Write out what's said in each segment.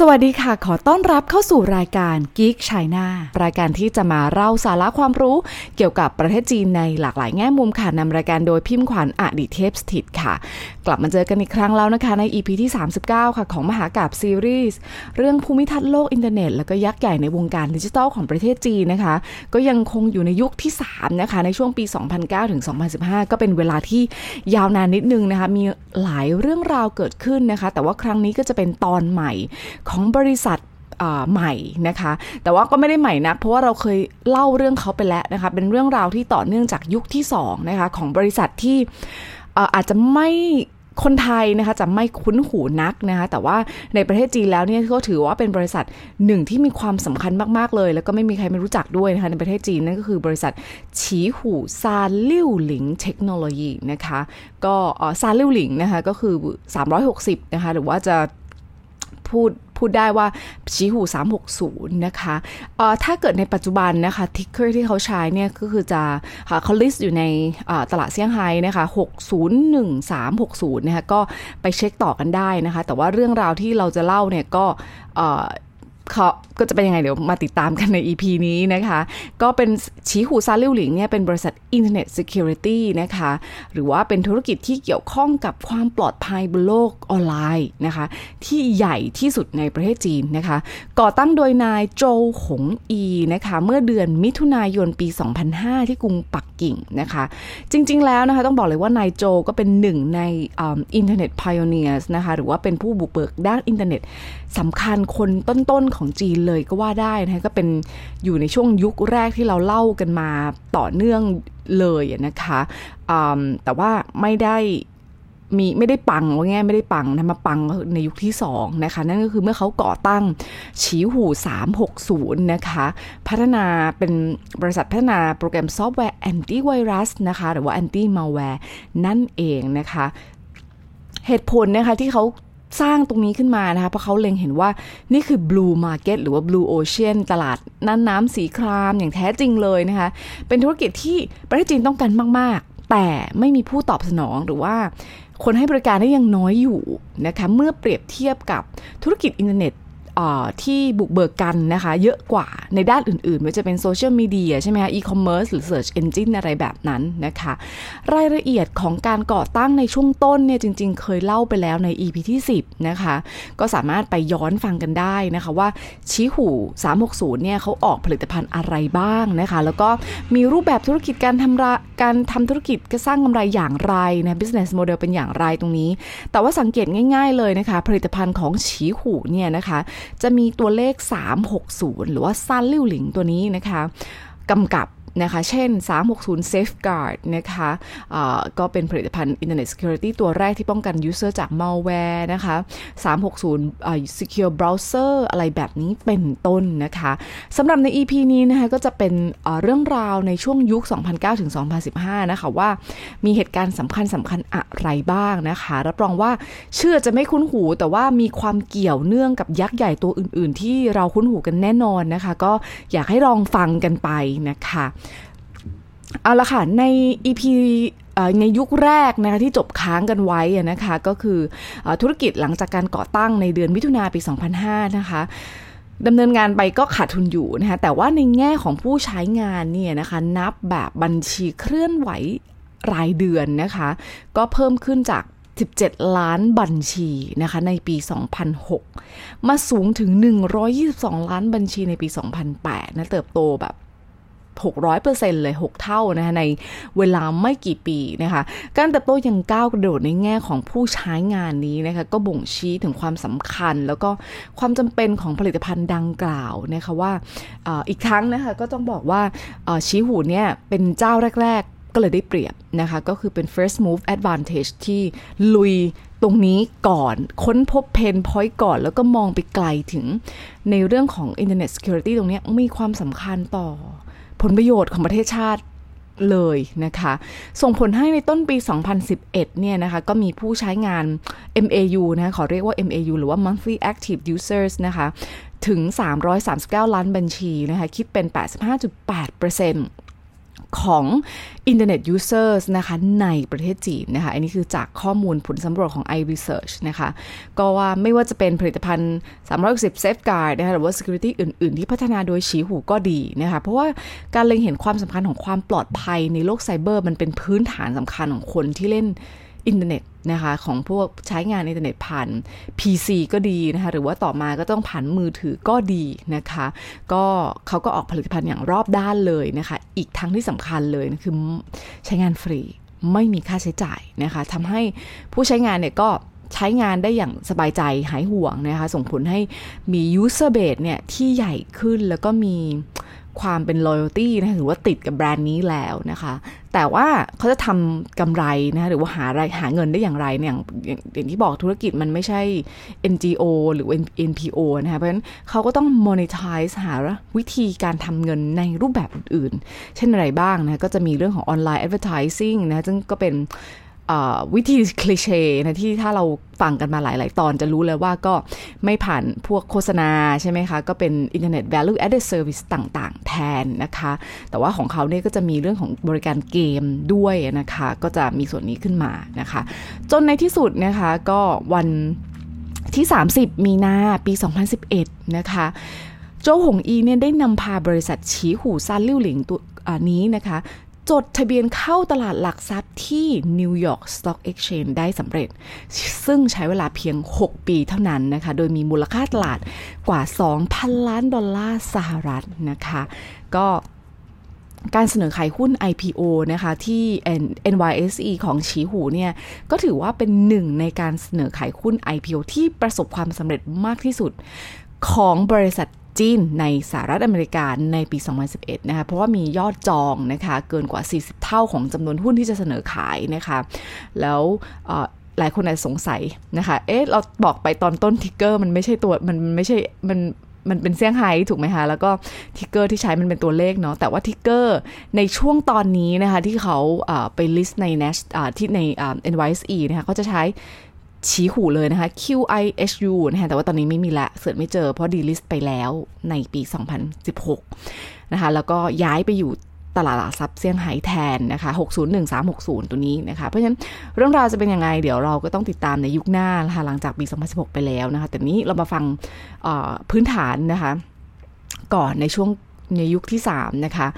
สวัสดีค่ะขอต้อนรับเข้าสู่รายการ Geek China รายการที่จะมาเล่าสาระความรู้เกี่ยวกับประเทศจีนในหลากหลายแง่มุมค่ะนำรายการโดยพิมพ์ขวัญอดิเทพสถิตค่ะกลับมาเจอกันอีกครั้งแล้วนะคะใน EP ที่39ค่ะของมหากาพย์ซีรีส์เรื่องภูมิทัศน์โลกอินเทอร์เน็ตแล้วก็ยักษ์ใหญ่ในวงการดิจิทัลของประเทศจีนนะคะก็ยังคงอยู่ในยุคที่3นะคะในช่วงปี2009ถึง2015ก็เป็นเวลาที่ยาวนานนิดนึงนะคะมีหลายเรื่องราวเกิดขึ้นนะคะแต่ว่าครั้งนี้ก็จะเป็นตอนใหม่ของบริษัทใหม่นะคะแต่ว่าก็ไม่ได้ใหม่นักเพราะว่าเราเคยเล่าเรื่องเขาไปแล้วนะคะเป็นเรื่องราวที่ต่อเนื่องจากยุคที่2นะคะของบริษัทที่อาจจะไม่คนไทยนะคะจะไม่คุ้นหูนักนะคะแต่ว่าในประเทศจีนแล้วเนี่ยก็ถือว่าเป็นบริษัทหนึ่งที่มีความสำคัญมากๆเลยแล้วก็ไม่มีใครไม่รู้จักด้วยนะคะในประเทศจีนนั่นก็คือบริษัทฉีหูซานลิ่วหลิงเทคโนโลยีนะคะก็ซานลิ่วหลิงนะคะก็คือ360นะคะหรือว่าจะพูดได้ว่าฉีหู360นะคะถ้าเกิดในปัจจุบันนะคะทิกเกอร์ที่เขาใช้เนี่ยก็คือจะเขาลิสต์อยู่ในตลาดเซี่ยงไฮ้นะคะ601360นะคะก็ไปเช็คต่อกันได้นะคะแต่ว่าเรื่องราวที่เราจะเล่าเนี่ยก็ก็จะเป็นยังไงเดี๋ยวมาติดตามกันใน EP นี้นะคะก็เป็นฉีหูซานลิ่วหลิงเนี่ยเป็นบริษัท Internet Security นะคะหรือว่าเป็นธุรกิจที่เกี่ยวข้องกับความปลอดภัยบนโลกออนไลน์นะคะที่ใหญ่ที่สุดในประเทศจีนนะคะก่อตั้งโดยนายโจวหงอีนะคะเมื่อเดือนมิถุนายนปี2005ที่กรุงปักกิ่งนะคะจริงๆแล้วนะคะต้องบอกเลยว่านายโจวก็เป็นหนึ่งในInternet Pioneers นะคะหรือว่าเป็นผู้บุกเบิกด้านอินเทอร์เน็ตสำคัญคนต้นๆของจีนเลยก็ว่าได้นะคะก็เป็นอยู่ในช่วงยุคแรกที่เราเล่ากันมาต่อเนื่องเลยนะคะแต่ว่าไม่ได้ปังว่าไงไม่ได้ปังนะมาปังในยุคที่2นะคะนั่นก็คือเมื่อเขาก่อตั้งฉีหู360นะคะพัฒนาเป็นบริษัทพัฒนาโปรแกรมซอฟต์แวร์แอนตี้ไวรัสนะคะหรือว่าแอนตี้มัลแวร์นั่นเองนะคะเหตุผลนะคะที่เขาสร้างตรงนี้ขึ้นมานะคะเพราะเขาเล็งเห็นว่านี่คือ Blue Market หรือว่า Blue Ocean ตลาดน้ำสีครามอย่างแท้จริงเลยนะคะเป็นธุรกิจที่ประเทศจีนต้องการมากๆแต่ไม่มีผู้ตอบสนองหรือว่าคนให้บริการได้ยังน้อยอยู่นะคะเมื่อเปรียบเทียบกับธุรกิจอินเทอร์เน็ตที่บุกเบิกกันนะคะเยอะกว่าในด้านอื่นๆไม่ว่าจะเป็นโซเชียลมีเดียใช่ไหมคะอีคอมเมิร์ซหรือเสิร์ชเอนจินอะไรแบบนั้นนะคะรายละเอียดของการก่อตั้งในช่วงต้นเนี่ยจริงๆเคยเล่าไปแล้วใน EP ที่10นะคะก็สามารถไปย้อนฟังกันได้นะคะว่าฉีหู360เนี่ยเขาออกผลิตภัณฑ์อะไรบ้างนะคะแล้วก็มีรูปแบบธุรกิจการทำธุรกิจสร้างกำไรอย่างไรนะ business model เป็นอย่างไรตรงนี้แต่ว่าสังเกตง่ายๆเลยนะคะผลิตภัณฑ์ของฉีหูเนี่ยนะคะจะมีตัวเลข360หรือว่าซานลิ่วหลิงตัวนี้นะคะกำกับนะคะเช่น360 Safeguard นะคะก็เป็นผลิตภัณฑ์ Internet Security ตัวแรกที่ป้องกัน user จาก malware นะคะ360secure browser อะไรแบบนี้เป็นต้นนะคะสำหรับใน EP นี้นะคะก็จะเป็นเรื่องราวในช่วงยุค 2009 ถึง 2015 นะคะว่ามีเหตุการณ์สำคัญอะไรบ้างนะคะรับรองว่าเชื่อจะไม่คุ้นหูแต่ว่ามีความเกี่ยวเนื่องกับยักษ์ใหญ่ตัวอื่นๆที่เราคุ้นหูกันแน่นอนนะคะก็อยากให้ลองฟังกันไปนะคะเอาละค่ะใน EP ในยุคแรกนะคะที่จบค้างกันไว้นะคะก็คือธุรกิจหลังจากการก่อตั้งในเดือนมิถุนายนปี 2005 นะคะดำเนินงานไปก็ขาดทุนอยู่นะคะแต่ว่าในแง่ของผู้ใช้งานเนี่ยนะคะนับแบบบัญชีเคลื่อนไหวรายเดือนนะคะก็เพิ่มขึ้นจาก17ล้านบัญชีนะคะในปี2006มาสูงถึง122ล้านบัญชีในปี2008นะเติบโตแบบ600% เลย6เท่านะคะในเวลาไม่กี่ปีนะคะการเติบโตอย่างก้าวกระโดดในแง่ของผู้ใช้งานนี้นะคะก็บ่งชี้ถึงความสำคัญแล้วก็ความจำเป็นของผลิตภัณฑ์ดังกล่าวนะคะว่าอีกทั้งนะคะก็ต้องบอกว่าฉีหูเนี่ยเป็นเจ้าแรกๆก็เลยได้เปรียบนะคะก็คือเป็น first move advantage ที่ลุยตรงนี้ก่อนค้นพบเพนพอยต์ก่อนแล้วก็มองไปไกลถึงในเรื่องของ Internet Security ตรงนี้มีความสำคัญต่อผลประโยชน์ของประเทศชาติ เลยนะคะส่งผลให้ในต้นปี2011เนี่ยนะคะก็มีผู้ใช้งาน MAU นะขอเรียกว่า MAU หรือว่า Monthly Active Users นะคะถึง339ล้านบัญชีนะคะคิดเป็น 85.8% ของ Internet Users นะคะในประเทศจีนนะคะอันนี้คือจากข้อมูลผลสำรวจของ iResearch นะคะก็ว่าไม่ว่าจะเป็นผลิตภัณฑ์360 Safeguard นะคะหรือว่า Security อื่นๆที่พัฒนาโดยฉีหูก็ดีนะคะเพราะว่าการเล็งเห็นความสำคัญของความปลอดภัยในโลกไซเบอร์มันเป็นพื้นฐานสำคัญของคนที่เล่นอินเทอร์เน็ตนะคะของพวกใช้งานอินเทอร์เน็ตผ่าน PC ก็ดีนะคะหรือว่าต่อมาก็ต้องผ่านมือถือก็ดีนะคะก็เขาก็ออกผลิตภัณฑ์อย่างรอบด้านเลยนะคะอีกทั้งที่สำคัญเลยนะคือใช้งานฟรีไม่มีค่าใช้จ่ายนะคะทำให้ผู้ใช้งานเนี่ยก็ใช้งานได้อย่างสบายใจหายห่วงนะคะส่งผลให้มี user base เนี่ยที่ใหญ่ขึ้นแล้วก็มีความเป็น loyalty นะหรือว่าติดกับแบรนด์นี้แล้วนะคะแต่ว่าเขาจะทำกำไรนะหรือว่าหาเงินได้อย่างไรเนี่ยอย่างที่บอกธุรกิจมันไม่ใช่ NGO หรือ NPO นะคะเพราะฉะนั้นเขาก็ต้อง monetize หาวิธีการทำเงินในรูปแบบอื่นๆเช่นอะไรบ้างนะก็จะมีเรื่องของออนไลน์ advertising นะซึ่งก็เป็นวิธีคลีเช่นะที่ถ้าเราฟังกันมาหลายๆตอนจะรู้เลยว่าก็ไม่ผ่านพวกโฆษณาใช่ไหมคะก็เป็น Internet Value Added Service ต่างๆแทนนะคะแต่ว่าของเขาเนี่ยก็จะมีเรื่องของบริการเกมด้วยนะคะก็จะมีส่วนนี้ขึ้นมานะคะจนในที่สุดนะคะก็วันที่30มีนาปี2011นะคะโจหงอีเนี่ยได้นำพาบริษัทฉีหูซานลิ่วหลิงตัวนี้นะคะจดทะเบียนเข้าตลาดหลักทรัพย์ที่นิวยอร์กสต็อกเอ็กซ์เชนจ์ได้สำเร็จซึ่งใช้เวลาเพียง6ปีเท่านั้นนะคะโดยมีมูลค่าตลาดกว่า 2,000 ล้านดอลลาร์สหรัฐนะคะก็การเสนอขายหุ้น IPO นะคะที่ NYSE ของฉีหูเนี่ยก็ถือว่าเป็นหนึ่งในการเสนอขายหุ้น IPO ที่ประสบความสำเร็จมากที่สุดของบริษัทจีนในสหรัฐอเมริกาในปี2011นะคะเพราะว่ามียอดจองนะคะเกินกว่า40เท่าของจำนวนหุ้นที่จะเสนอขายนะคะแล้วหลายคนอาจสงสัยนะคะเอ๊ะเราบอกไปตอนต้นทิกเกอร์มันไม่ใช่ตัวมันเป็นเซี่ยงไฮ้ถูกไหมคะแล้วก็ทิกเกอร์ที่ใช้มันเป็นตัวเลขเนาะแต่ว่าทิกเกอร์ในช่วงตอนนี้นะคะที่เขาไปลิสต์ใน Nash ที่ใน NYSE นะคะเขาจะใช้ฉีหูเลยนะคะ QIHU นะคะแต่ว่าตอนนี้ไม่มีละเสิร์ชไม่เจอเพราะดีลิสต์ไปแล้วในปี2016นะคะแล้วก็ย้ายไปอยู่ตลาดหลักทรัพย์เซี่ยงไฮ้แทนนะคะ601-360ตัวนี้นะคะเพราะฉะนั้นเรื่องราวจะเป็นยังไงเดี๋ยวเราก็ต้องติดตามในยุคหน้านะคะหลังจากปี2016ไปแล้วนะคะแต่นี้เรามาฟังพื้นฐานนะคะก่อนในช่วงในยุคที่3นะคะ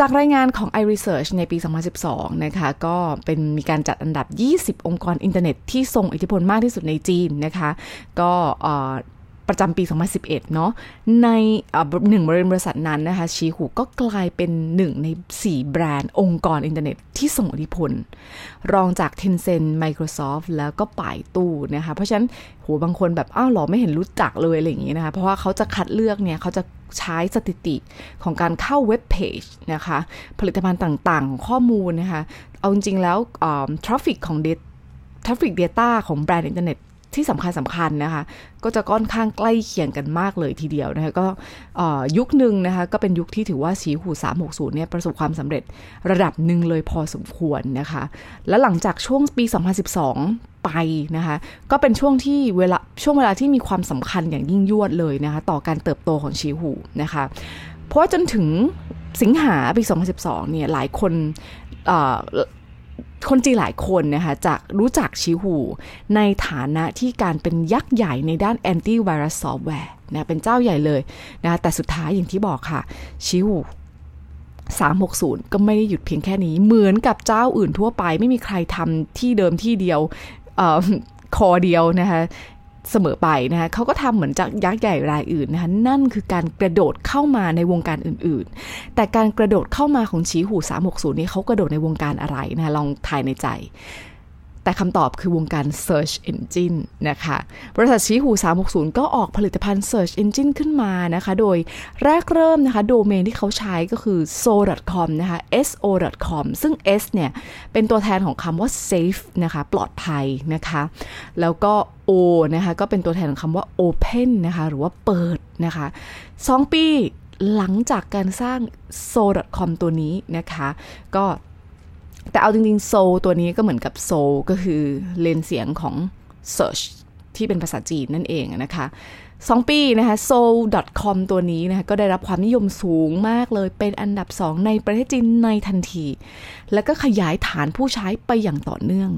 จากรายงานของ iResearch ในปี2012นะคะก็เป็นมีการจัดอันดับ20องค์กรอินเทอร์เน็ตที่ทรงอิทธิพลมากที่สุดในจีนนะคะก็ประจำปี2011เนาะใน1บริษัทนั้นนะคะชีหูก็กลายเป็น1ใน4แบรนด์องค์กรอินเทอร์เน็ตที่ทรงอิทธิพลรองจาก Tencent Microsoft แล้วก็ป่ายตู้นะคะเพราะฉะนั้นโหบางคนแบบอ้าวหรอไม่เห็นรู้จักเลยอะไรอย่างงี้นะคะเพราะว่าเขาจะคัดเลือกเนี่ยเขาจะใช้สถิติของการเข้าเว็บเพจนะคะผลิตภัณฑ์ต่างๆของข้อมูลนะคะเอาจริงๆแล้วทราฟฟิกของ traffic data ของแบรนด์อินเทอร์เน็ตที่สำคัญนะคะก็จะค่อนข้างใกล้เคียงกันมากเลยทีเดียวนะคะก็ยุคหนึ่งนะคะก็เป็นยุคที่ถือว่าฉีหู360เนี่ยประสบความสำเร็จระดับหนึ่งเลยพอสมควรนะคะและหลังจากช่วงปี2012ไปนะคะก็เป็นช่วงเวลาที่มีความสำคัญอย่างยิ่งยวดเลยนะคะต่อการเติบโตของฉีหูนะคะเพราะจนถึงสิงหาปี2012เนี่ยหลายคนจีนหลายคนนะคะจะรู้จักฉีหูในฐานะที่การเป็นยักษ์ใหญ่ในด้านแอนตี้ไวรัสซอฟต์แวร์นะเป็นเจ้าใหญ่เลยนะแต่สุดท้ายอย่างที่บอกค่ะฉีหู360ก็ไม่ได้หยุดเพียงแค่นี้เหมือนกับเจ้าอื่นทั่วไปไม่มีใครทำที่เดิมที่เดียวคอเดียวนะคะเสมอไปนะคะเขาก็ทำเหมือนจากยักษ์ใหญ่รายอื่นนะคะนั่นคือการกระโดดเข้ามาในวงการอื่นๆแต่การกระโดดเข้ามาของฉีหู360นี้เขากระโดดในวงการอะไรนะคะลองทายในใจแต่คำตอบคือวงการ Search Engine นะคะบริษัทฉีหู360ก็ออกผลิตภัณฑ์ Search Engine ขึ้นมานะคะโดยแรกเริ่มนะคะโดเมนที่เขาใช้ก็คือ so.com นะคะ so.com ซึ่ง s เนี่ยเป็นตัวแทนของคำว่า safe นะคะปลอดภัยนะคะแล้วก็ o นะคะก็เป็นตัวแทนของคำว่า open นะคะหรือว่าเปิดนะคะ2ปี หลังจากการสร้าง so.com ตัวนี้นะคะก็แต่เอาจริงๆ so ตัวนี้ก็เหมือนกับ so ก็คือเลนเสียงของ search ที่เป็นภาษาจีนนั่นเองนะคะ2ปีนะคะ so.com ตัวนี้นะคะก็ได้รับความนิยมสูงมากเลยเป็นอันดับ2ในประเทศจีนในทันทีแล้วก็ขยายฐานผู้ใช้ไปอย่างต่อเนื่อง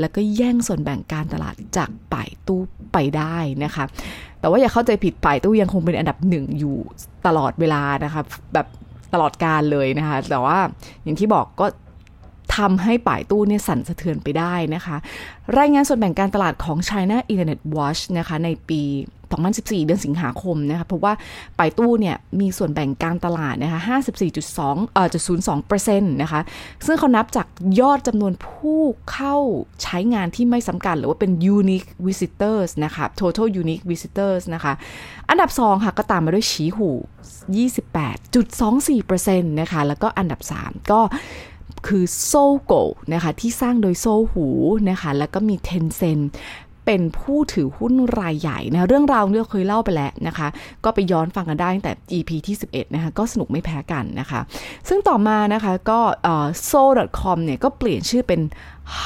แล้วก็แย่งส่วนแบ่งการตลาดจากป่ายตู้ไปได้นะคะแต่ว่าอย่าเข้าใจผิดป่ายตู้ยังคงเป็นอันดับ1อยู่ตลอดเวลานะคะแบบตลอดกาลเลยนะคะแต่ว่าอย่างที่บอกก็ทำให้ป่ายตู้เนี่ยสั่นสะเทือนไปได้นะคะรายงานส่วนแบ่งการตลาดของ China Internet Watch นะคะในปี2014เดือนสิงหาคมนะคะพบว่าป่ายตู้เนี่ยมีส่วนแบ่งการตลาดนะคะ 54.02% นะคะซึ่งเขานับจากยอดจำนวนผู้เข้าใช้งานที่ไม่ซ้ำกันหรือว่าเป็น unique visitors นะคะ total unique visitors นะคะอันดับ2ค่ะก็ตามมาด้วยฉีหู 28.24% นะคะแล้วก็อันดับ3ก็คือ Sogou นะคะที่สร้างโดย Sogou นะคะแล้วก็มี Tencent เป็นผู้ถือหุ้นรายใหญ่นะเรื่องราวเรื่องเคยเล่าไปแล้วนะคะก็ไปย้อนฟังกันได้ตั้งแต่ EP ที่11นะคะก็สนุกไม่แพ้กันนะคะซึ่งต่อมานะคะก็so.com เนี่ยก็เปลี่ยนชื่อเป็น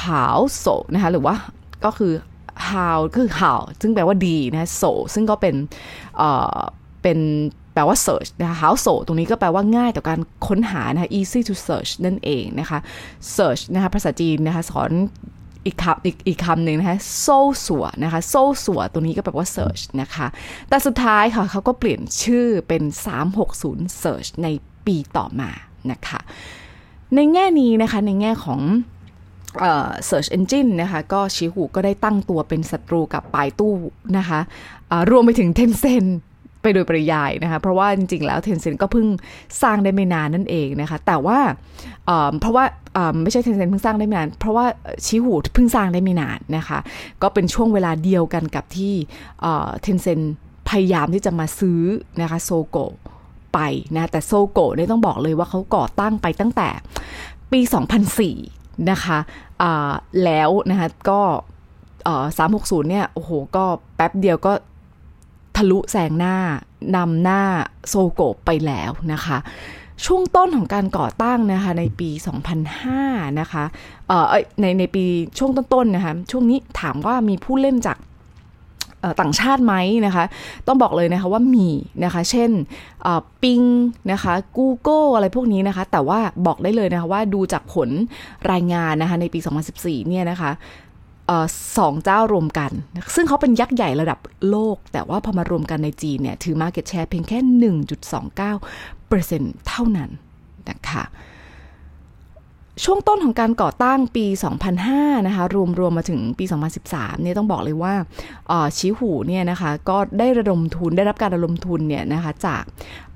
Howso นะคะหรือว่าก็คือ how คือ how ซึ่งแปลว่าดีนะ so ซึ่งก็เป็นแปลว่า search นะคะ household ตรงนี้ก็แปลว่าง่ายต่อการค้นหานะคะ easy to search นั่นเองนะคะ search นะคะภาษาจีนนะคะสอนอีกคำอีกคำหนึ่งนะคะโซ่สัวนะคะโซ่สัวตัวนี้ก็แปลว่า search นะคะแต่สุดท้ายค่ะเขาก็เปลี่ยนชื่อเป็น360 search ในปีต่อมานะคะในแง่นี้นะคะในแง่ของsearch engine นะคะก็ชีหูก็ได้ตั้งตัวเป็นศัตรูกับป่ายตู้นะคะรวมไปถึง Tencentไปโดยปริยายนะคะเพราะว่าจริงๆแล้ว Tencent ก็เพิ่งสร้างได้ไม่นานนั่นเองนะคะแต่ว่าเพราะว่าไม่ใช่ Tencent เพิ่งสร้างได้ไม่นานเพราะว่าชีหูเพิ่งสร้างได้ไม่นานนะคะก็เป็นช่วงเวลาเดียวกันกับที่Tencent พยายามที่จะมาซื้อนะคะโซโกะไปนะแต่โซโกะเนี่ยต้องบอกเลยว่าเขาก่อตั้งไปตั้งแต่ปี2004นะคะแล้วนะคะก็360เนี่ยโอ้โหก็แป๊บเดียวก็ทะลุแสงหน้านำหน้าโซโกะไปแล้วนะคะช่วงต้นของการก่อตั้งนะคะในปี2005นะคะในปีช่วงต้นๆนะคะช่วงนี้ถามว่ามีผู้เล่นจากต่างชาติไหมนะคะต้องบอกเลยนะคะว่ามีนะคะเช่นปิงนะคะ Google อะไรพวกนี้นะคะแต่ว่าบอกได้เลยนะคะว่าดูจากผลรายงานนะคะในปี2014เนี่ยนะคะสองเจ้ารวมกันซึ่งเขาเป็นยักษ์ใหญ่ระดับโลกแต่ว่าพอมารวมกันในจีนเนี่ยถือ market share เพียงแค่ 1.29% เท่านั้นนะคะช่วงต้นของการก่อตั้งปี2005นะคะรวมมาถึงปี2013เนี่ยต้องบอกเลยว่าชีหูเนี่ยนะคะก็ได้ระดมทุนได้รับการระดมทุนเนี่ยนะคะจาก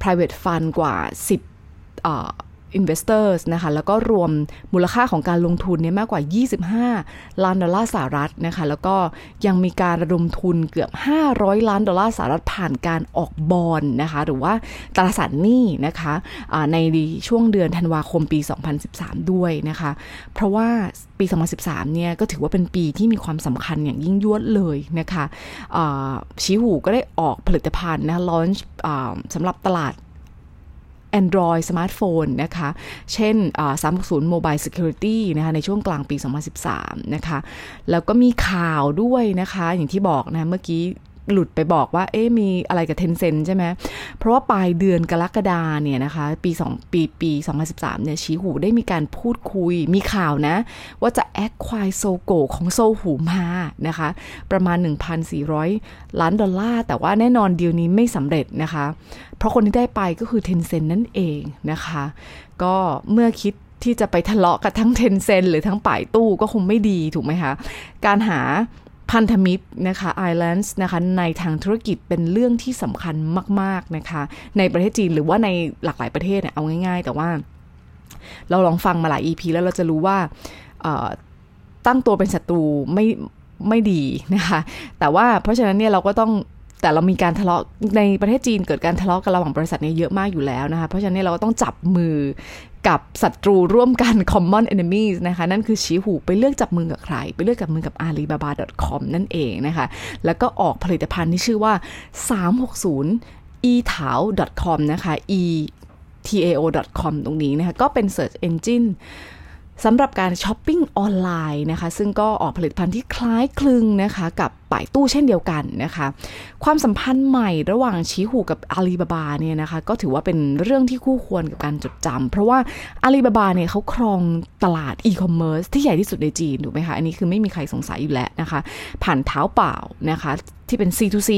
private fund กว่า10investors นะคะแล้วก็รวมมูลค่าของการลงทุนเนี่ยมากกว่า$25 ล้านนะคะแล้วก็ยังมีการระดมทุนเกือบ$500 ล้านผ่านการออกบอนด์นะคะหรือว่าตราสารหนี้นะคะในช่วงเดือนธันวาคมปี2013ด้วยนะคะเพราะว่าปี2013เนี่ยก็ถือว่าเป็นปีที่มีความสำคัญอย่างยิ่งยวดเลยนะคะชีหูก็ได้ออกผลิตภัณฑ์นะคะ launch สำหรับตลาดAndroid smartphone นะคะเช่น360 Mobile Security นะคะในช่วงกลางปี2013นะคะแล้วก็มีข่าวด้วยนะคะอย่างที่บอกนะเมื่อกี้หลุดไปบอกว่าเอ๊ะมีอะไรกับ Tencent ใช่ไหมเพราะว่าปลายเดือนกรกฎาคมเนี่ยนะคะปี2013เนี่ยชีหูได้มีการพูดคุยมีข่าวนะว่าจะแอคควายโซโกะของโซหูมานะคะประมาณ 1,400 ล้านดอลลาร์แต่ว่าแน่นอนดีลนี้ไม่สำเร็จนะคะเพราะคนที่ได้ไปก็คือ Tencent นั่นเองนะคะก็เมื่อคิดที่จะไปทะเลาะกับทั้ง Tencent หรือทั้งป่ายตู้ก็คงไม่ดีถูกไหมคะการหาพันธมิตรนะคะไอแลนด์นะคะในทางธุรกิจเป็นเรื่องที่สำคัญมากๆนะคะในประเทศจีนหรือว่าในหลากหลายประเทศเนี่ยเอาง่ายๆแต่ว่าเราลองฟังมาหลาย EP แล้วเราจะรู้ว่าตั้งตัวเป็นศัตรูไม่ดีนะคะแต่ว่าเพราะฉะนั้นเนี่ยเราก็ต้องแต่เรามีการทะเลาะในประเทศจีนเกิดการทะเลาะกันระหว่างบริษัทเนี่ยเยอะมากอยู่แล้วนะคะเพราะฉะนั้นเราก็ต้องจับมือกับศัตรูร่วมกัน common enemies นะคะนั่นคือชีหูไปเลือกจับมือกับใครไปเลือกจับมือกับ alibaba.com นั่นเองนะคะแล้วก็ออกผลิตภัณฑ์ที่ชื่อว่า360 etao.com นะคะ etao.com ตรงนี้นะคะก็เป็น search engine สำหรับการช้อปปิ้งออนไลน์นะคะซึ่งก็ออกผลิตภัณฑ์ที่คล้ายคลึงนะคะกับป่ายตู้เช่นเดียวกันนะคะความสัมพันธ์ใหม่ระหว่างชีหูกับอาลีบาบาเนี่ยนะคะก็ถือว่าเป็นเรื่องที่คู่ควรกับการจดจำเพราะว่าอาลีบาบาเนี่ยเขาครองตลาดอีคอมเมิร์ซที่ใหญ่ที่สุดในจีนถูกไหมคะอันนี้คือไม่มีใครสงสัยอยู่แล้วนะคะผ่านเท้าเปล่านะคะที่เป็น C2C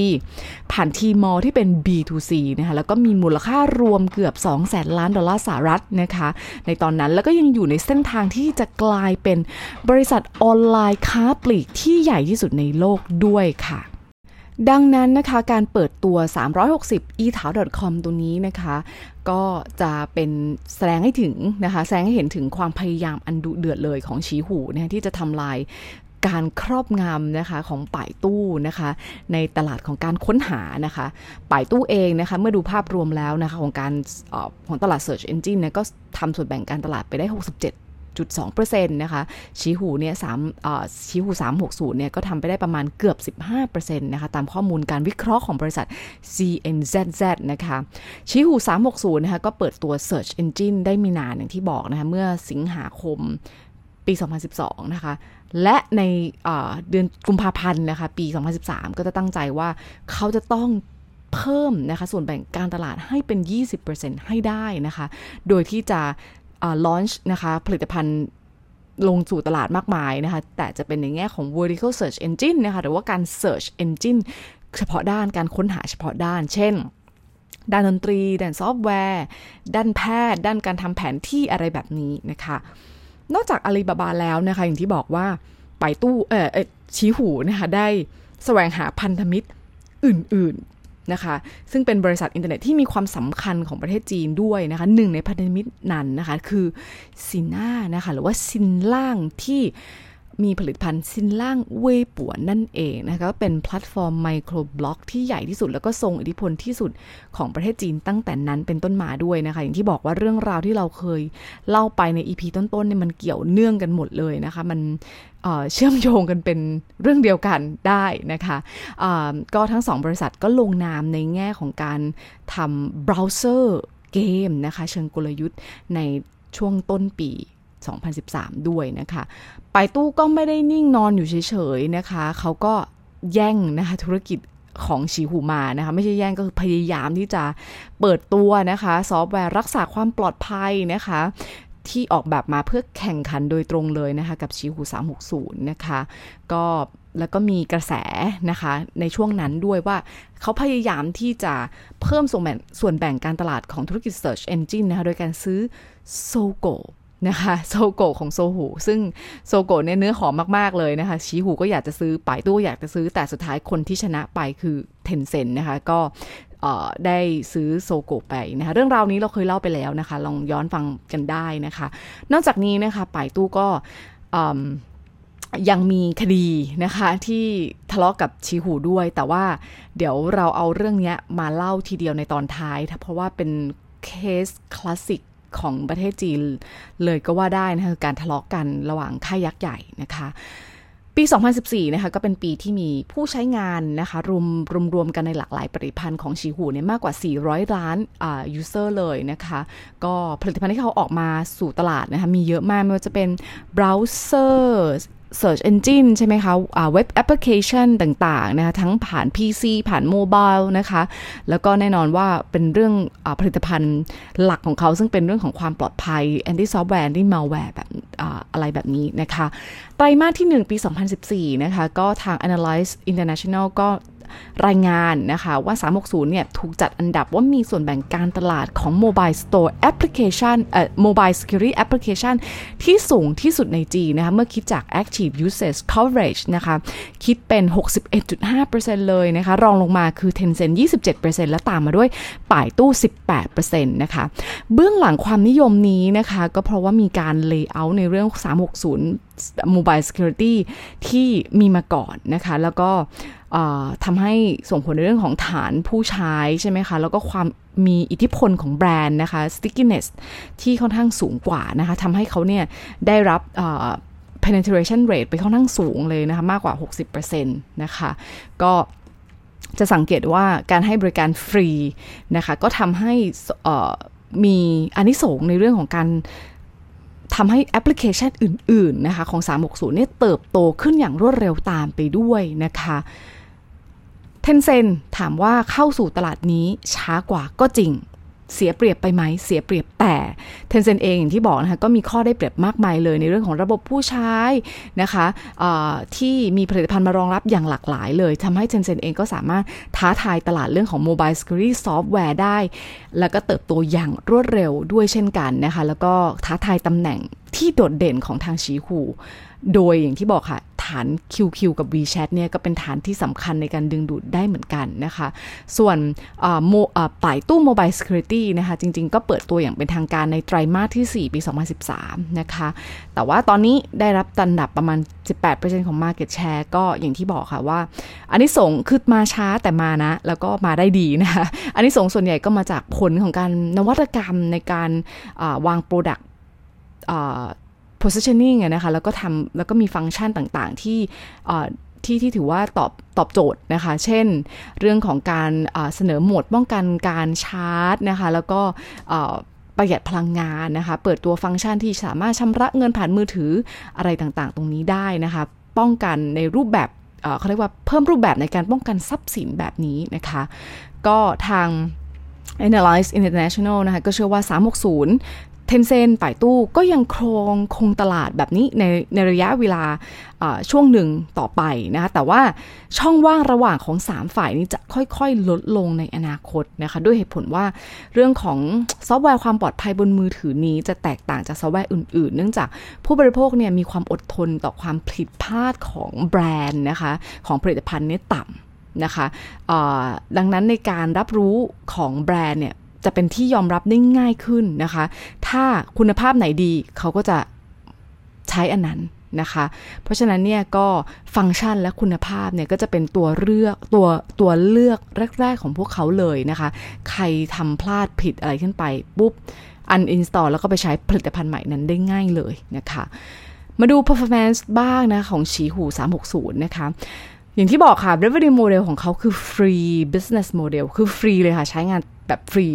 ผ่านทีมอลที่เป็น B2C นะคะแล้วก็มีมูลค่ารวมเกือบ 200,000 ล้านดอลลาร์สหรัฐนะคะในตอนนั้นแล้วก็ยังอยู่ในเส้นทางที่จะกลายเป็นบริษัทออนไลน์ค้าปลีกที่ใหญ่ที่สุดในโลกด้วยค่ะดังนั้นนะคะการเปิดตัว360 etao.com ตัวนี้นะคะก็จะเป็นแสดงให้ถึงนะคะแสดงให้เห็นถึงความพยายามอันดุเดือดเลยของชีหูนะคะที่จะทำลายการครอบงำนะคะของป่ายตู้นะคะในตลาดของการค้นหานะคะป่ายตู้เองนะคะเมื่อดูภาพรวมแล้วนะคะของการของตลาด search engine นะก็ทำส่วนแบ่งการตลาดไปได้ 67.2% นะคะชีหูเนี่ย360เนี่ยก็ทำไปได้ประมาณเกือบ 15% นะคะตามข้อมูลการวิเคราะห์ของบริษัท CNZZ นะคะชีหู360นะคะก็เปิดตัว search engine ได้ไม่นานอย่างที่บอกนะคะเมื่อสิงหาคมปี2012นะคะและในเดือนกุมภาพันธ์นะคะปี2013ก็จะตั้งใจว่าเขาจะต้องเพิ่มนะคะส่วนแบ่งการตลาดให้เป็น 20% ให้ได้นะคะโดยที่จะlaunch นะคะผลิตภัณฑ์ลงสู่ตลาดมากมายนะคะแต่จะเป็นในแง่ของ vertical search engine นะคะหรือว่าการ search engine เฉพาะด้านการค้นหาเฉพาะด้านเช่นด้านดนตรีด้านซอฟต์แวร์ด้านแพทย์ด้านการทำแผนที่อะไรแบบนี้นะคะนอกจากอาลีบาบาแล้วนะคะอย่างที่บอกว่าไปตู้ชีหูนะคะได้แสวงหาพันธมิตรอื่นๆนะคะซึ่งเป็นบริษัทอินเทอร์เน็ตที่มีความสำคัญของประเทศจีนด้วยนะคะหนึ่งในพันธมิตรนั้นนะคะคือซินน่านะคะหรือว่าซินล่างที่มีผลิตภัณฑ์ซินล่างเว่ยป่วนนั่นเองนะคะก็เป็นแพลตฟอร์มไมโครบล็อกที่ใหญ่ที่สุดแล้วก็ทรงอิทธิพลที่สุดของประเทศจีนตั้งแต่นั้นเป็นต้นมาด้วยนะคะอย่างที่บอกว่าเรื่องราวที่เราเคยเล่าไปใน EP ต้นๆเนี่ยมันเกี่ยวเนื่องกันหมดเลยนะคะมันเชื่อมโยงกันเป็นเรื่องเดียวกันได้นะคะก็ทั้งสองบริษัทก็ลงนามในแง่ของการทำเบราว์เซอร์เกมนะคะเชิงกลยุทธ์ในช่วงต้นปี2013ด้วยนะคะป่ายตู้ก็ไม่ได้นิ่งนอนอยู่เฉยๆนะคะเขาก็แย่งนะคะธุรกิจของชีหูมานะคะไม่ใช่แย่งก็คือพยายามที่จะเปิดตัวนะคะซอฟต์แวร์รักษาความปลอดภัยนะคะที่ออกแบบมาเพื่อแข่งขันโดยตรงเลยนะคะกับชีหู360นะคะก็แล้วก็มีกระแสนะคะในช่วงนั้นด้วยว่าเขาพยายามที่จะเพิ่มส่วนแบ่งการตลาดของธุรกิจ Search Engine นะคะโดยการซื้อ Sogouนะคะโซโกะของโซหูซึ่งโซโกะเนี่ยเนื้อหอมมากๆเลยนะคะชีหูก็อยากจะซื้อป่ายตู้อยากจะซื้อแต่สุดท้ายคนที่ชนะไปคือ Tencent นะคะก็ได้ซื้อโซโกะไปนะคะเรื่องราวนี้เราเคยเล่าไปแล้วนะคะลองย้อนฟังกันได้นะคะนอกจากนี้นะคะป่ายตู้ก็ยังมีคดีนะคะที่ทะเลาะกับชีหูด้วยแต่ว่าเดี๋ยวเราเอาเรื่องนี้มาเล่าทีเดียวในตอนท้ายเพราะว่าเป็นเคสคลาสสิกของประเทศจีนเลยก็ว่าได้นะคะการทะเลาะกันระหว่างค่ายยักษ์ใหญ่นะคะปี2014นะคะก็เป็นปีที่มีผู้ใช้งานนะคะรวมกันในหลากหลายผลิตภัณฑ์ของชีหูเนี่ยมากกว่า400ล้านยูเซอร์เลยนะคะก็ผลิตภัณฑ์ที่เขาออกมาสู่ตลาดนะคะมีเยอะมากไม่ว่าจะเป็นเบราว์เซอร์search engine ใช่ไหมคะเว็บแอปพลิเคชันต่างๆนะคะทั้งผ่าน PC ผ่าน mobile นะคะแล้วก็แน่นอนว่าเป็นเรื่องผลิตภัณฑ์หลักของเขาซึ่งเป็นเรื่องของความปลอดภัย anti software anti malware แบบอะไรแบบนี้นะคะไตรมาสที่1ปี2014นะคะก็ทาง Analyze International ก็รายงานนะคะว่า360เนี่ยถูกจัดอันดับว่ามีส่วนแบ่งการตลาดของ Mobile Store Application Mobile Security Application ที่สูงที่สุดในจีนนะคะเมื่อคิดจาก Active Usage Coverage นะคะคิดเป็น 61.5% เลยนะคะรองลงมาคือ Tencent 27% และตามมาด้วยป่ายตู้ 18% นะคะเบื้องหลังความนิยมนี้นะคะก็เพราะว่ามีการ layout ในเรื่อง360 Mobile Security ที่มีมาก่อนนะคะแล้วก็ทำให้ส่งผลในเรื่องของฐานผู้ใช้ใช่ไหมคะแล้วก็ความมีอิทธิพลของแบรนด์นะคะ stickiness ที่ค่อนข้างสูงกว่านะคะทำให้เขาเนี่ยได้รับ penetration rate ไปค่อนข้างสูงเลยนะคะมากกว่า 60% นะคะก็ จะสังเกตว่าการให้บริการฟรีนะคะก็ทำให้มีอานิสงส์ในเรื่องของการทำให้แอปพลิเคชันอื่นๆนะคะของ360เนี่ยเติบโตขึ้นอย่างรวดเร็วตามไปด้วยนะคะ Tencent ถามว่าเข้าสู่ตลาดนี้ช้ากว่าก็จริงเสียเปรียบไปไหมเสียเปรียบแต่ Tencent เองอย่างที่บอกนะคะก็มีข้อได้เปรียบมากมายเลยในเรื่องของระบบผู้ใช้นะคะที่มีผลิตภัณฑ์มารองรับอย่างหลากหลายเลยทำให้ Tencent เองก็สามารถท้าทายตลาดเรื่องของ Mobile Security Software ได้แล้วก็เติบโตอย่างรวดเร็วด้วยเช่นกันนะคะแล้วก็ท้าทายตำแหน่งที่โดดเด่นของทางชีหูโดยอย่างที่บอกค่ะฐาน QQ กับ WeChat เนี่ยก็เป็นฐานที่สำคัญในการดึงดูดได้เหมือนกันนะคะส่วนป่ายตู้ Mobile Security นะคะจริงๆก็เปิดตัวอย่างเป็นทางการในไตรมาสที่4ปี2013นะคะแต่ว่าตอนนี้ได้รับอันดับประมาณ 18% ของ Market Share ก็อย่างที่บอกค่ะว่าอันนี้ส่งคือมาช้าแต่มานะแล้วก็มาได้ดีนะคะอันนี้ส่งส่วนใหญ่ก็มาจากผลของการนวัตกรรมในการวาง Product positioning นะคะแล้วก็ทำแล้วก็มีฟังก์ชันต่างๆที่ถือว่าตอบโจทย์นะคะเช่นเรื่องของการเสนอโหมดป้องกันการชาร์จนะคะแล้วก็ประหยัดพลังงานนะคะเปิดตัวฟังก์ชันที่สามารถชำระเงินผ่านมือถืออะไรต่างๆตรงนี้ได้นะคะป้องกันในรูปแบบเขาเรียกว่าเพิ่มรูปแบบในการป้องกันทรัพย์สินแบบนี้นะคะก็ทาง Analyze International นะคะก็เชื่อว่า360Tencent ป่ายตู้ก็ยังคงตลาดแบบนี้ในระยะเวลาช่วงหนึ่งต่อไปนะคะแต่ว่าช่องว่างระหว่างของ3ฝ่ายนี้จะค่อยๆลดลงในอนาคตนะคะด้วยเหตุผลว่าเรื่องของซอฟต์แวร์ความปลอดภัยบนมือถือนี้จะแตกต่างจากซอฟต์แวร์อื่นๆเนื่องจากผู้บริโภคเนี่ยมีความอดทนต่อความผิดพลาดของแบรนด์นะคะของผลิตภัณฑ์เนี่ยต่ำนะคะดังนั้นในการรับรู้ของแบรนด์เนี่ยจะเป็นที่ยอมรับได้ง่ายขึ้นนะคะถ้าคุณภาพไหนดีเขาก็จะใช้อันนั้นนะคะเพราะฉะนั้นเนี่ยก็ฟังก์ชันและคุณภาพเนี่ยก็จะเป็นตัวเลือกแรกๆของพวกเขาเลยนะคะใครทำพลาดผิดอะไรขึ้นไปปุ๊บuninstall แล้วก็ไปใช้ผลิตภัณฑ์ใหม่นั้นได้ง่ายเลยนะคะมาดู performance บ้างนะของฉีหู360นะคะอย่างที่บอกค่ะ revenue model ของเขาคือ free business model คือฟรีเลยค่ะใช้งานแบบฟรี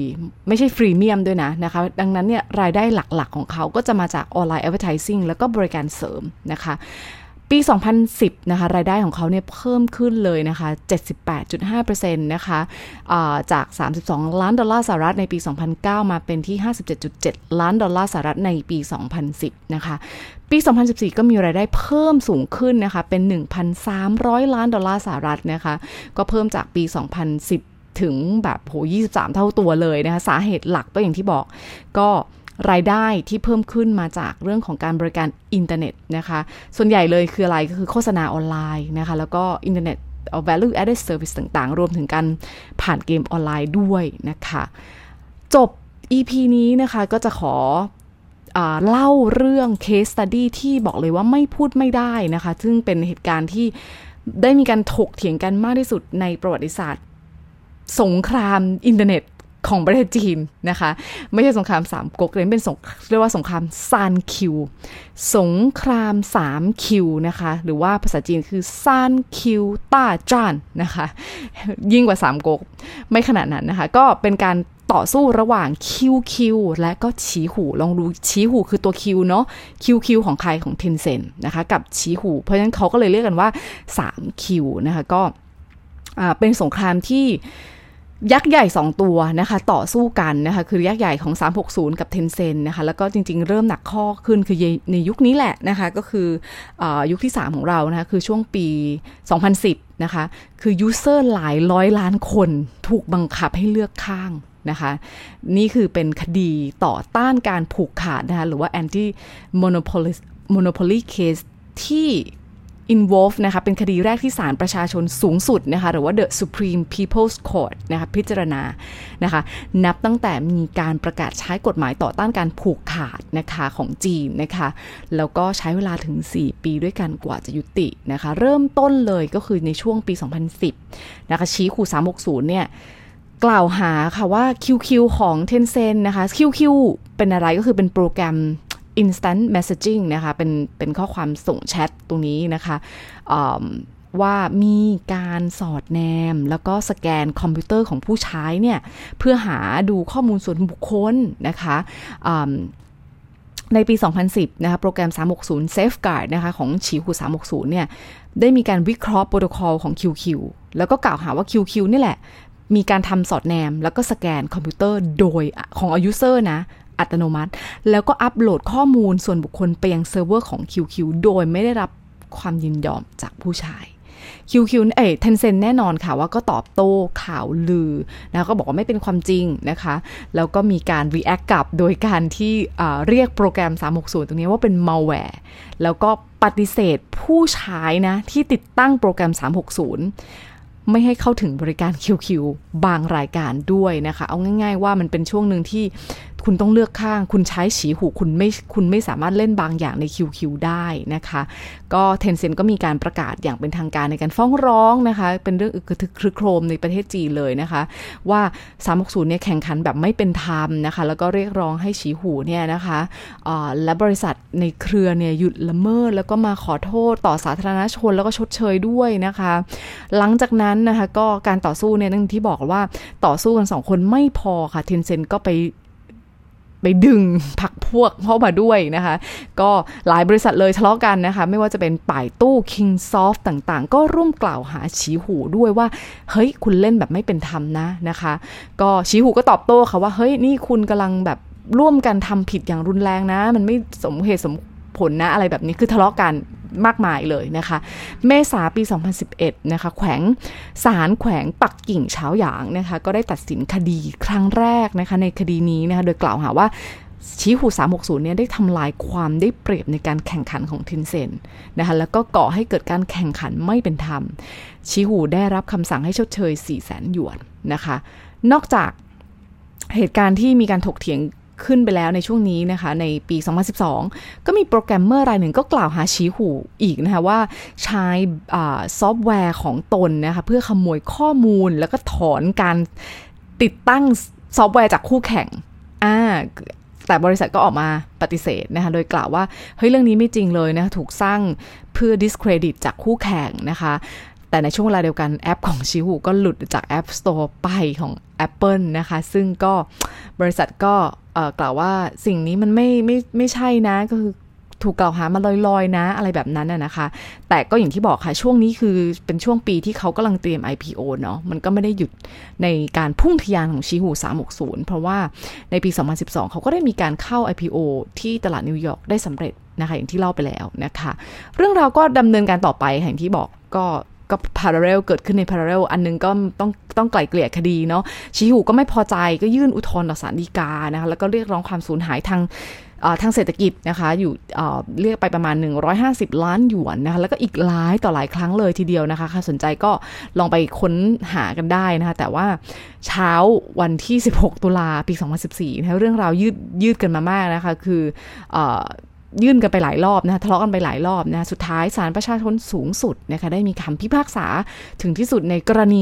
ไม่ใช่ฟรีเมียมด้วยนะคะดังนั้นเนี่ยรายได้หลักๆของเขาก็จะมาจากออนไลน์ advertising แล้วก็บริการเสริมนะคะปี2010นะคะรายได้ของเขาเนี่ยเพิ่มขึ้นเลยนะคะ 78.5% นะคะจาก$32 ล้านในปี2009มาเป็นที่$57.7 ล้านในปี2010นะคะปี2014ก็มีรายได้เพิ่มสูงขึ้นนะคะเป็น$1,300 ล้านนะคะก็เพิ่มจากปี2010ถึงแบบ23 เท่าตัวเลยนะคะสาเหตุหลักก็อย่างที่บอกก็รายได้ที่เพิ่มขึ้นมาจากเรื่องของการบริการอินเทอร์เน็ตนะคะส่วนใหญ่เลยคืออะไรก็คือโฆษณาออนไลน์นะคะแล้วก็อินเทอร์เน็ต value added service ต่างๆรวมถึงการผ่านเกมออนไลน์ด้วยนะคะจบ EP นี้นะคะก็จะขอเล่าเรื่อง case study ที่บอกเลยว่าไม่พูดไม่ได้นะคะซึ่งเป็นเหตุการณ์ที่ได้มีการถกเถียงกันมากที่สุดในประวัติศาสตร์สงครามอินเทอร์เน็ตของประเทศจีนนะคะไม่ใช่สงครามสามก๊กเลยเป็นเรียกว่าสงครามซานคิวสงครามสามคิวนะคะหรือว่าภาษาจีนคือซานคิวต้าจานนะคะยิ่งกว่าสามก๊กไม่ขนาดนั้นนะคะก็เป็นการต่อสู้ระหว่างคิวคิวและก็ฉีหูลองดูฉีหูคือตัวคิวเนาะคิวคิวของใครของ Tencent นะคะกับฉีหูเพราะฉะนั้นเขาก็เลยเรียกกันว่าสามคิวนะคะก็เป็นสงครามที่ยักษ์ใหญ่2ตัวนะคะต่อสู้กันนะคะคือยักษ์ใหญ่ของ360กับ Tencent นะคะแล้วก็จริงๆเริ่มหนักข้อขึ้นคือในยุคนี้แหละนะคะก็คือยุคที่3ของเรานะคะคือช่วงปี2010นะคะคือยูสเซอร์หลายร้อยล้านคนถูกบังคับให้เลือกข้างนะคะนี่คือเป็นคดีต่อต้านการผูกขาดนะคะหรือว่า Anti Monopoly Case ที่involve นะคะเป็นคดีแรกที่ศาลประชาชนสูงสุดนะคะหรือว่า The Supreme People's Court นะคะพิจารณานะคะนับตั้งแต่มีการประกาศใช้กฎหมายต่อต้านการผูกขาดนะคะของจีนนะคะแล้วก็ใช้เวลาถึง4 ปีด้วยกันกว่าจะยุตินะคะเริ่มต้นเลยก็คือในช่วงปี2010นะคะชี้ขู่360เนี่ยกล่าวหาค่ะว่า QQ ของ Tencent นะคะ QQ เป็นอะไรก็คือเป็นโปรแกรมinstant messaging นะคะเป็นข้อความส่งแชทตรงนี้นะคะ ว่ามีการสอดแนมแล้วก็สแกนคอมพิวเตอร์ของผู้ใช้เนี่ยเพื่อหาดูข้อมูลส่วนบุคคลนะคะในปี 2010 นะคะโปรแกรม 360 Safeguard นะคะของฉีหู 360 เนี่ยได้มีการวิเคราะห์โปรโตคอลของ QQ แล้วก็กล่าวหาว่า QQ นี่แหละมีการทำสอดแนมแล้วก็สแกนคอมพิวเตอร์โดยของ user นะอัตโนมัติแล้วก็อัปโหลดข้อมูลส่วนบุคคลไปยังเซิร์ฟเวอร์ของ QQ โดยไม่ได้รับความยินยอมจากผู้ใช้ QQ Tencent แน่นอนค่ะว่าก็ตอบโต้ข่าวลือนะก็บอกว่าไม่เป็นความจริงนะคะแล้วก็มีการ react กลับโดยการที่เรียกโปรแกรม 360 ตรงนี้ว่าเป็น malware แล้วก็ปฏิเสธผู้ใช้นะที่ติดตั้งโปรแกรม 360ไม่ให้เข้าถึงบริการ QQ บางรายการด้วยนะคะเอาง่ายๆว่ามันเป็นช่วงหนึ่งที่คุณต้องเลือกข้างคุณใช้ฉีหูคุณไม่สามารถเล่นบางอย่างใน QQ ได้นะคะก็ Tencent ก็มีการประกาศอย่างเป็นทางการในการฟ้องร้องนะคะเป็นเรื่องอึกทึกครึกโครมในประเทศจีนเลยนะคะว่า360เนี่ยแข่งขันแบบไม่เป็นธรรมนะคะแล้วก็เรียกร้องให้ฉีหูเนี่ยนะคะและบริษัทในเครือเนี่ยหยุดละเมิดแล้วก็มาขอโทษต่อสาธารณชนแล้วก็ชดเชยด้วยนะคะหลังจากนั้นนะคะก็การต่อสู้เนี่ยอย่างที่บอกว่าต่อสู้กัน2คนไม่พอค่ะ Tencent ก็ไปดึงพักพวกเข้ามาด้วยนะคะก็หลายบริษัทเลยทะเลาะกันนะคะไม่ว่าจะเป็นป่ายตู้ Kingsoft ต่างๆก็ร่วมกล่าวหาฉีหูด้วยว่าเฮ้ยคุณเล่นแบบไม่เป็นธรรมนะนะคะก็ฉีหูก็ตอบโต้ค่ะว่าเฮ้ยนี่คุณกำลังแบบร่วมกันทำผิดอย่างรุนแรงนะมันไม่สมเหตุสมผลนะอะไรแบบนี้คือทะเลาะกันมากมายเลยนะคะเมษาปี2011นะคะศาลแขวงปักกิ่งเฉาหยางนะคะก็ได้ตัดสินคดีครั้งแรกนะคะในคดีนี้นะคะโดยกล่าวหาว่าชีหู360เนี่ยได้ทำลายความได้เปรียบในการแข่งขันของ Tencent นะคะแล้วก็ก่อให้เกิดการแข่งขันไม่เป็นธรรมชีหูได้รับคำสั่งให้ชดเชย 400,000 หยวนนะคะนอกจากเหตุการณ์ที่มีการถกเถียงขึ้นไปแล้วในช่วงนี้นะคะในปี 2012 ก็มีโปรแกรมเมอร์รายหนึ่งก็กล่าวหาฉีหูอีกนะคะว่าใช้ซอฟต์แวร์ของตนนะคะเพื่อขโมยข้อมูลแล้วก็ถอนการติดตั้งซอฟต์แวร์จากคู่แข่งแต่บริษัทก็ออกมาปฏิเสธนะคะโดยกล่าวว่าเฮ้ยเรื่องนี้ไม่จริงเลยนะถูกสร้างเพื่อ discredit จากคู่แข่งนะคะแต่ในช่วงเวลาเดียวกันแอปของชิหูก็หลุดจาก App Store ไปของ Apple นะคะซึ่งก็บริษัทก็กล่าวว่าสิ่งนี้มันไม่ใช่นะก็คือถูกกล่าวหามาลอยๆนะอะไรแบบนั้นนะคะแต่ก็อย่างที่บอกค่ะช่วงนี้คือเป็นช่วงปีที่เขากำลังเตรียม IPO เนาะมันก็ไม่ได้หยุดในการพุ่งทะยานของชีหู360เพราะว่าในปี 2012 เขาก็ได้มีการเข้า IPO ที่ตลาดนิวยอร์กได้สำเร็จนะคะอย่างที่เล่าไปแล้วนะคะเรื่องราวก็ดำเนินการต่อไปอย่างที่บอกก็ parallel เกิดขึ้นใน parallel อันนึงก็ต้องไกล่เกลี่ยคดีเนาะชีหูก็ไม่พอใจก็ยื่นอุทธรณ์ต่อศาลฎีกานะคะแล้วก็เรียกร้องความสูญหายทางเศรษฐกิจนะคะอยู่เรียกไปประมาณ150ล้านหยวนนะคะแล้วก็อีกหลายต่อหลายครั้งเลยทีเดียวนะคะใครสนใจก็ลองไปค้นหากันได้นะคะแต่ว่าเช้าวันที่16ตุลาปี 2014นะคะเรื่องราวยืดกันมามากนะคะคือยื่นกันไปหลายรอบนะทะเลาะกันไปหลายรอบนะสุดท้ายศาลประชาชนสูงสุดนะคะได้มีคำพิพากษาถึงที่สุดในกรณี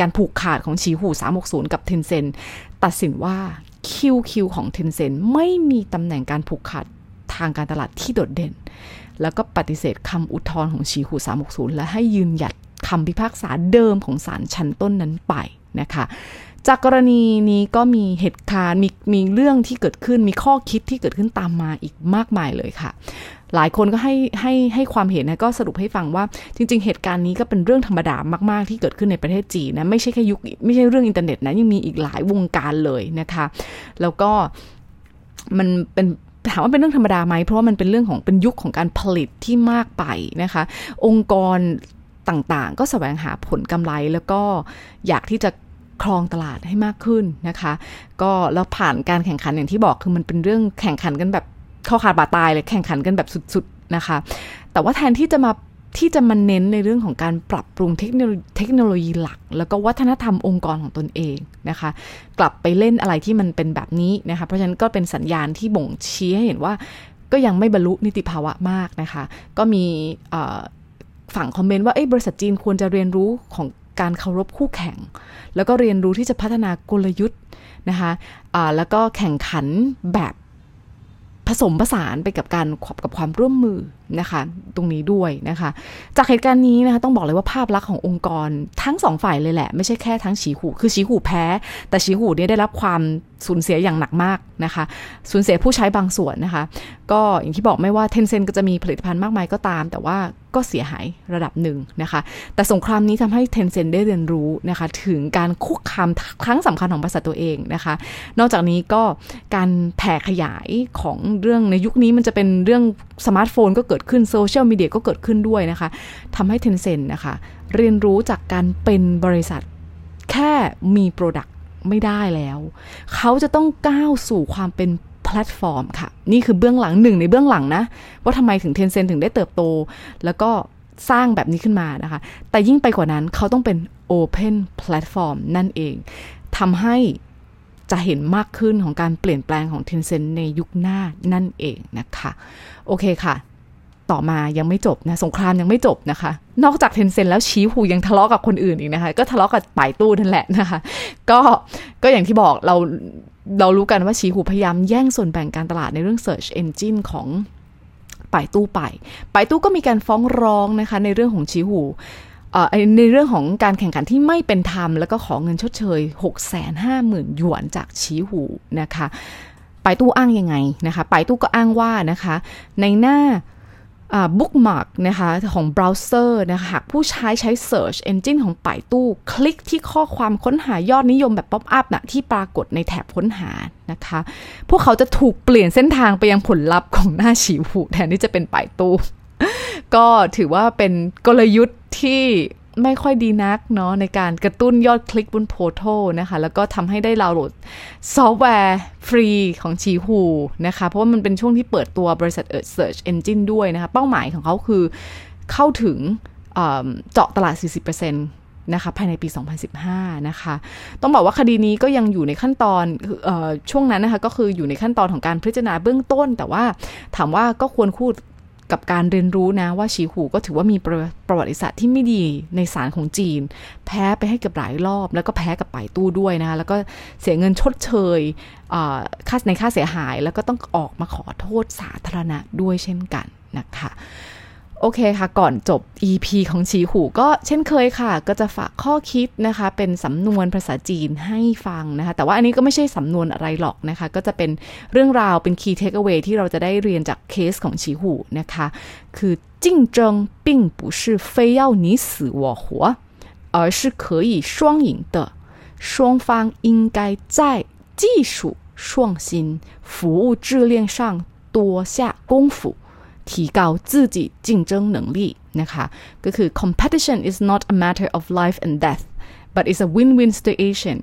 การผูกขาดของฉีหู360กับ Tencent ตัดสินว่า QQ ของ Tencent ไม่มีตำแหน่งการผูกขาดทางการตลาดที่โดดเด่นแล้วก็ปฏิเสธคำอุทธรณ์ของฉีหู360และให้ยืนหยัดคำพิพากษาเดิมของศาลชั้นต้นนั้นไปนะคะจากกรณีนี้ก็มีเหตุการณ์มีเรื่องที่เกิดขึ้นมีข้อคิดที่เกิดขึ้นตามมาอีกมากมายเลยค่ะหลายคนก็ให้ความเห็นนะก็สรุปให้ฟังว่าจริงๆเหตุการณ์นี้ก็เป็นเรื่องธรรมดามากๆที่เกิดขึ้นในประเทศจีนนะไม่ใช่แค่ยุคไม่ใช่เรื่องอินเทอร์เน็ตนะยังมีอีกหลายวงการเลยนะคะแล้วก็มันเป็นถามว่าเป็นเรื่องธรรมดาไหมเพราะว่ามันเป็นเรื่องของเป็นยุคของการผลิตที่มากไปนะคะองค์กรต่างๆก็แสวงหาผลกำไรแล้วก็อยากที่จะครองตลาดให้มากขึ้นนะคะก็แล้วผ่านการแข่งขันอย่างที่บอกคือมันเป็นเรื่องแข่งขันกันแบบข้อขาดบาดตายเลยแข่งขันกันแบบสุดๆนะคะแต่ว่าแทนที่จะมาเน้นในเรื่องของการปรับปรุงเทคโนโลยีหลักแล้วก็วัฒนธรรมองค์กรของตนเองนะคะกลับไปเล่นอะไรที่มันเป็นแบบนี้นะคะเพราะฉะนั้นก็เป็นสัญญาณที่บ่งชี้ให้เห็นว่าก็ยังไม่บรรลุนิติภาวะมากนะคะก็มีฝั่งคอมเมนต์ว่าบริษัทจีนควรจะเรียนรู้ของการเคารพคู่แข่งแล้วก็เรียนรู้ที่จะพัฒนากลยุทธ์นะคะแล้วก็แข่งขันแบบ ผสมผสานไปกับการกับความร่วมมือนะคะตรงนี้ด้วยนะคะจากเหตุการณ์นี้นะคะต้องบอกเลยว่าภาพลักษณ์ขององค์กรทั้งสองฝ่ายเลยแหละไม่ใช่แค่ทั้งฉีหูคือฉีหูแพ้แต่ฉีหูเนี่ยได้รับความสูญเสียอย่างหนักมากนะคะสูญเสียผู้ใช้บางส่วนนะคะก็อย่างที่บอกไม่ว่า Tencent ก็จะมีผลิตภัณฑ์มากมายก็ตามแต่ว่าก็เสียหายระดับหนึ่งนะคะแต่สงครามนี้ทำให้ Tencent ได้เรียนรู้นะคะถึงการคุกคามครั้งสำคัญของบริษัทตัวเองนะคะนอกจากนี้ก็การแผ่ขยายของเรื่องในยุคนี้มันจะเป็นเรื่องสมาร์ทโฟนก็เกิดขึ้นโซเชียลมีเดียก็เกิดขึ้นด้วยนะคะทำให้ Tencent นะคะเรียนรู้จากการเป็นบริษัทแค่มีโปรดักต์ไม่ได้แล้วเขาจะต้องก้าวสู่ความเป็นแพลตฟอร์มค่ะนี่คือเบื้องหลังหนึ่งในเบื้องหลังนะว่าทำไมถึง Tencent ถึงได้เติบโตแล้วก็สร้างแบบนี้ขึ้นมานะคะแต่ยิ่งไปกว่านั้นเขาต้องเป็น Open Platform นั่นเองทำให้จะเห็นมากขึ้นของการเปลี่ยนแปลงของ Tencent ในยุคหน้านั่นเองนะคะโอเคค่ะต่อมายังไม่จบนะสงครามยังไม่จบนะคะนอกจาก Tencent แล้วชี้หูยังทะเลาะกับคนอื่นอีกนะคะก็ทะเลาะกับป่ายตู้นั่นแหละนะคะก็อย่างที่บอกเรารู้กันว่าชีหูพยายามแย่งส่วนแบ่งการตลาดในเรื่อง Search Engine ของป่ายตู้ป่ายตู้ก็มีการฟ้องร้องนะคะในเรื่องของชีหูในเรื่องของการแข่งขันที่ไม่เป็นธรรมแล้วก็ขอเงินชดเชย 650,000 หยวนจากชีหูนะคะป่ายตู้อ้างยังไงนะคะป่ายตู้ก็อ้างว่านะคะในหน้าbookmark นะคะของเบราว์เซอร์นะคะหากผู้ใช้Search Engine ของป่ายตู้คลิกที่ข้อความค้นหายอดนิยมแบบป๊อปอัพน่ะที่ปรากฏในแถบค้นหานะคะพวกเขาจะถูกเปลี่ยนเส้นทางไปยังผลลัพธ์ของหน้าฉีหูแทนที่จะเป็นป่ายตู้ ก็ถือว่าเป็นกลยุทธ์ที่ไม่ค่อยดีนักเนาะในการกระตุ้นยอดคลิกบนโพโต้นะคะแล้วก็ทำให้ได้ดาวน์โหลดซอฟต์แวร์ฟรีของชีหูนะคะเพราะว่ามันเป็นช่วงที่เปิดตัวบริษัทSearch Engine ด้วยนะคะเป้าหมายของเขาคือเข้าถึงเจาะตลาด 40% นะคะภายในปี 2015 นะคะต้องบอกว่าคดีนี้ก็ยังอยู่ในขั้นตอนช่วงนั้นนะคะก็คืออยู่ในขั้นตอนของการพิจารณาเบื้องต้นแต่ว่าถามว่าก็ควรคู่กับการเรียนรู้นะว่าฉีหูก็ถือว่ามีประวัติศาสตร์ที่ไม่ดีในศาลของจีนแพ้ไปให้กับหลายรอบแล้วก็แพ้กับป่ายตู้ด้วยนะคะแล้วก็เสียเงินชดเชยค่าเสียหายแล้วก็ต้องออกมาขอโทษสาธารณะด้วยเช่นกันนะคะโอเคค่ะก่อนจบ EP ของฉีหูก็เช่นเคยค่ะก็จะฝากข้อคิดนะคะเป็นสำนวนภาษาจีนให้ฟังนะคะแต่ว่าอันนี้ก็ไม่ใช่สำนวนอะไรหรอกนะคะก็จะเป็นเรื่องราวเป็น key takeaway ที่เราจะได้เรียนจากเคสของฉีหูนะคะคือจิงเจิง并不是非要你死我活而是可以双赢的双方应该在技术创新服务质量上多下功夫提高自己竞争能力นะคะก็คือ competition is not a matter of life and death but it's a win-win situation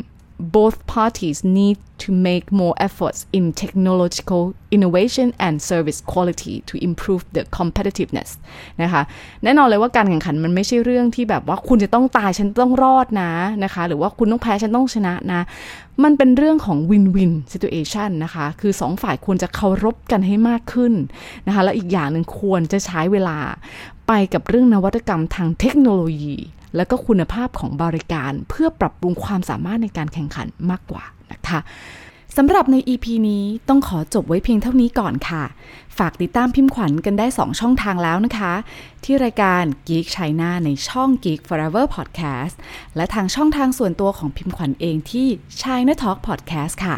both parties need to make more efforts in technological innovation and service quality to improve the competitiveness นะคะแน่นอนเลยว่าการแข่งขันมันไม่ใช่เรื่องที่แบบว่าคุณจะต้องตายฉันต้องรอดนะนะคะหรือว่าคุณต้องแพ้ฉันต้องชนะนะมันเป็นเรื่องของ win-win situation นะคะคือสองฝ่ายควรจะเคารพกันให้มากขึ้นนะคะและอีกอย่างหนึ่งควรจะใช้เวลาไปกับเรื่องนวัตกรรมทางเทคโนโลยีและก็คุณภาพของบริการเพื่อปรับปรุงความสามารถในการแข่งขันมากกว่านะคะสำหรับใน EP นี้ต้องขอจบไว้เพียงเท่านี้ก่อนค่ะฝากติดตามพิมพ์ขวัญกันได้2ช่องทางแล้วนะคะที่รายการ Geek China ในช่อง Geek Forever Podcast และทางช่องทางส่วนตัวของพิมพ์ขวัญเองที่ China Talk Podcast ค่ะ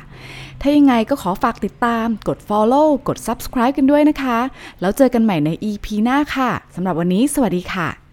ถ้ายังไงก็ขอฝากติดตามกด Follow กด Subscribe กันด้วยนะคะแล้วเจอกันใหม่ใน EP หน้าค่ะสำหรับวันนี้สวัสดีค่ะ